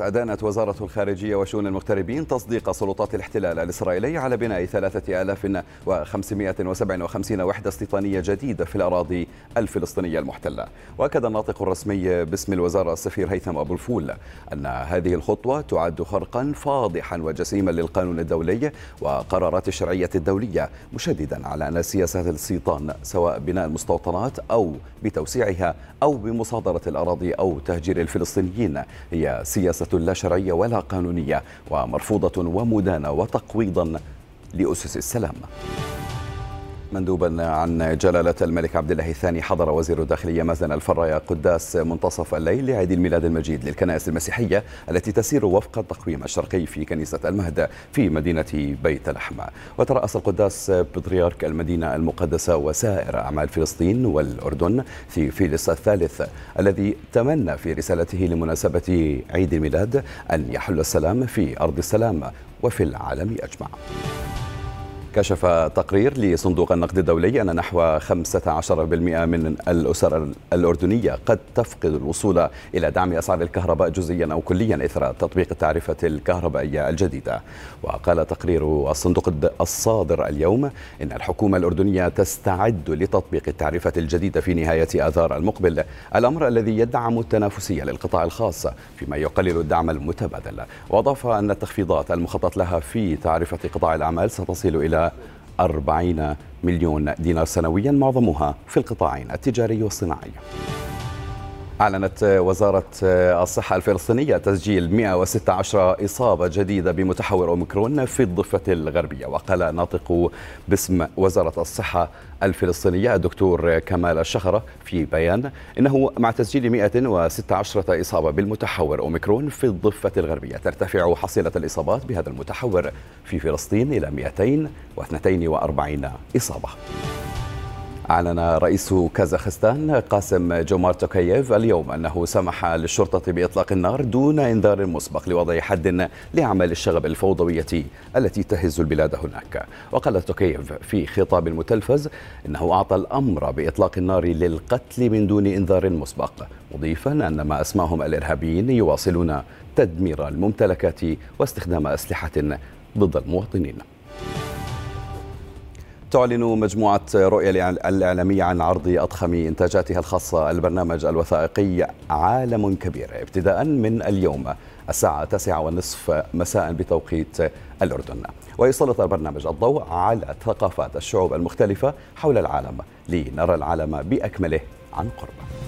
أدانت وزارة الخارجية وشؤون المغتربين تصديق سلطات الاحتلال الإسرائيلي على بناء 3557 وحدة استيطانية جديدة في الأراضي الفلسطينية المحتلة. وأكد الناطق الرسمي باسم الوزارة السفير هيثم أبو الفول أن هذه الخطوة تعد خرقا فاضحا وجسيما للقانون الدولي وقرارات الشرعية الدولية، مشددا على أن سياسة الاستيطان سواء بناء المستوطنات أو بتوسيعها أو بمصادرة الأراضي أو تهجير الفلسطينيين هي سياسة لا شرعية ولا قانونية ومرفوضة ومدانة وتقويضا لأسس السلام. مندوبا عن جلالة الملك عبد الله الثاني حضر وزير الداخلية مازن الفرايا قداس منتصف الليل لعيد الميلاد المجيد للكنائس المسيحية التي تسير وفق التقويم الشرقي في كنيسة المهد في مدينة بيت لحمة. وترأس القداس بطريرك المدينة المقدسة وسائر أعمال فلسطين والأردن في فيلس الثالث، الذي تمنى في رسالته لمناسبة عيد الميلاد أن يحل السلام في أرض السلام وفي العالم أجمع. كشف تقرير لصندوق النقد الدولي أن نحو 15% من الأسر الأردنية قد تفقد الوصول إلى دعم أسعار الكهرباء جزئيا أو كليا إثر تطبيق التعرفة الكهربائية الجديدة. وقال تقرير الصندوق الصادر اليوم إن الحكومة الأردنية تستعد لتطبيق التعرفة الجديدة في نهاية آذار المقبل، الأمر الذي يدعم التنافسية للقطاع الخاص فيما يقلل الدعم المتبادل. وأضاف أن التخفيضات المخطط لها في تعرفة قطاع الأعمال ستصل إلى 40 مليون دينار سنويا، معظمها في القطاعين التجاري والصناعي. أعلنت وزارة الصحة الفلسطينية تسجيل 116 إصابة جديدة بمتحور أوميكرون في الضفة الغربية. وقال ناطق باسم وزارة الصحة الفلسطينية الدكتور كمال شغرة في بيان إنه مع تسجيل 116 إصابة بالمتحور أوميكرون في الضفة الغربية ترتفع حصيلة الإصابات بهذا المتحور في فلسطين إلى 242 إصابة. أعلن رئيس كازاخستان قاسم جومار توكاييف اليوم أنه سمح للشرطة بإطلاق النار دون إنذار مسبق لوضع حد لأعمال الشغب الفوضوية التي تهز البلاد هناك. وقال توكاييف في خطاب المتلفز أنه أعطى الأمر بإطلاق النار للقتل من دون إنذار مسبق، مضيفا أن ما أسماهم الإرهابيين يواصلون تدمير الممتلكات واستخدام أسلحة ضد المواطنين. تعلن مجموعة رؤية الإعلامية عن عرض أضخم إنتاجاتها الخاصة البرنامج الوثائقي عالم كبير ابتداء من اليوم الساعة 9:30 مساء بتوقيت الأردن. ويسلط البرنامج الضوء على ثقافات الشعوب المختلفة حول العالم لنرى العالم بأكمله عن قرب.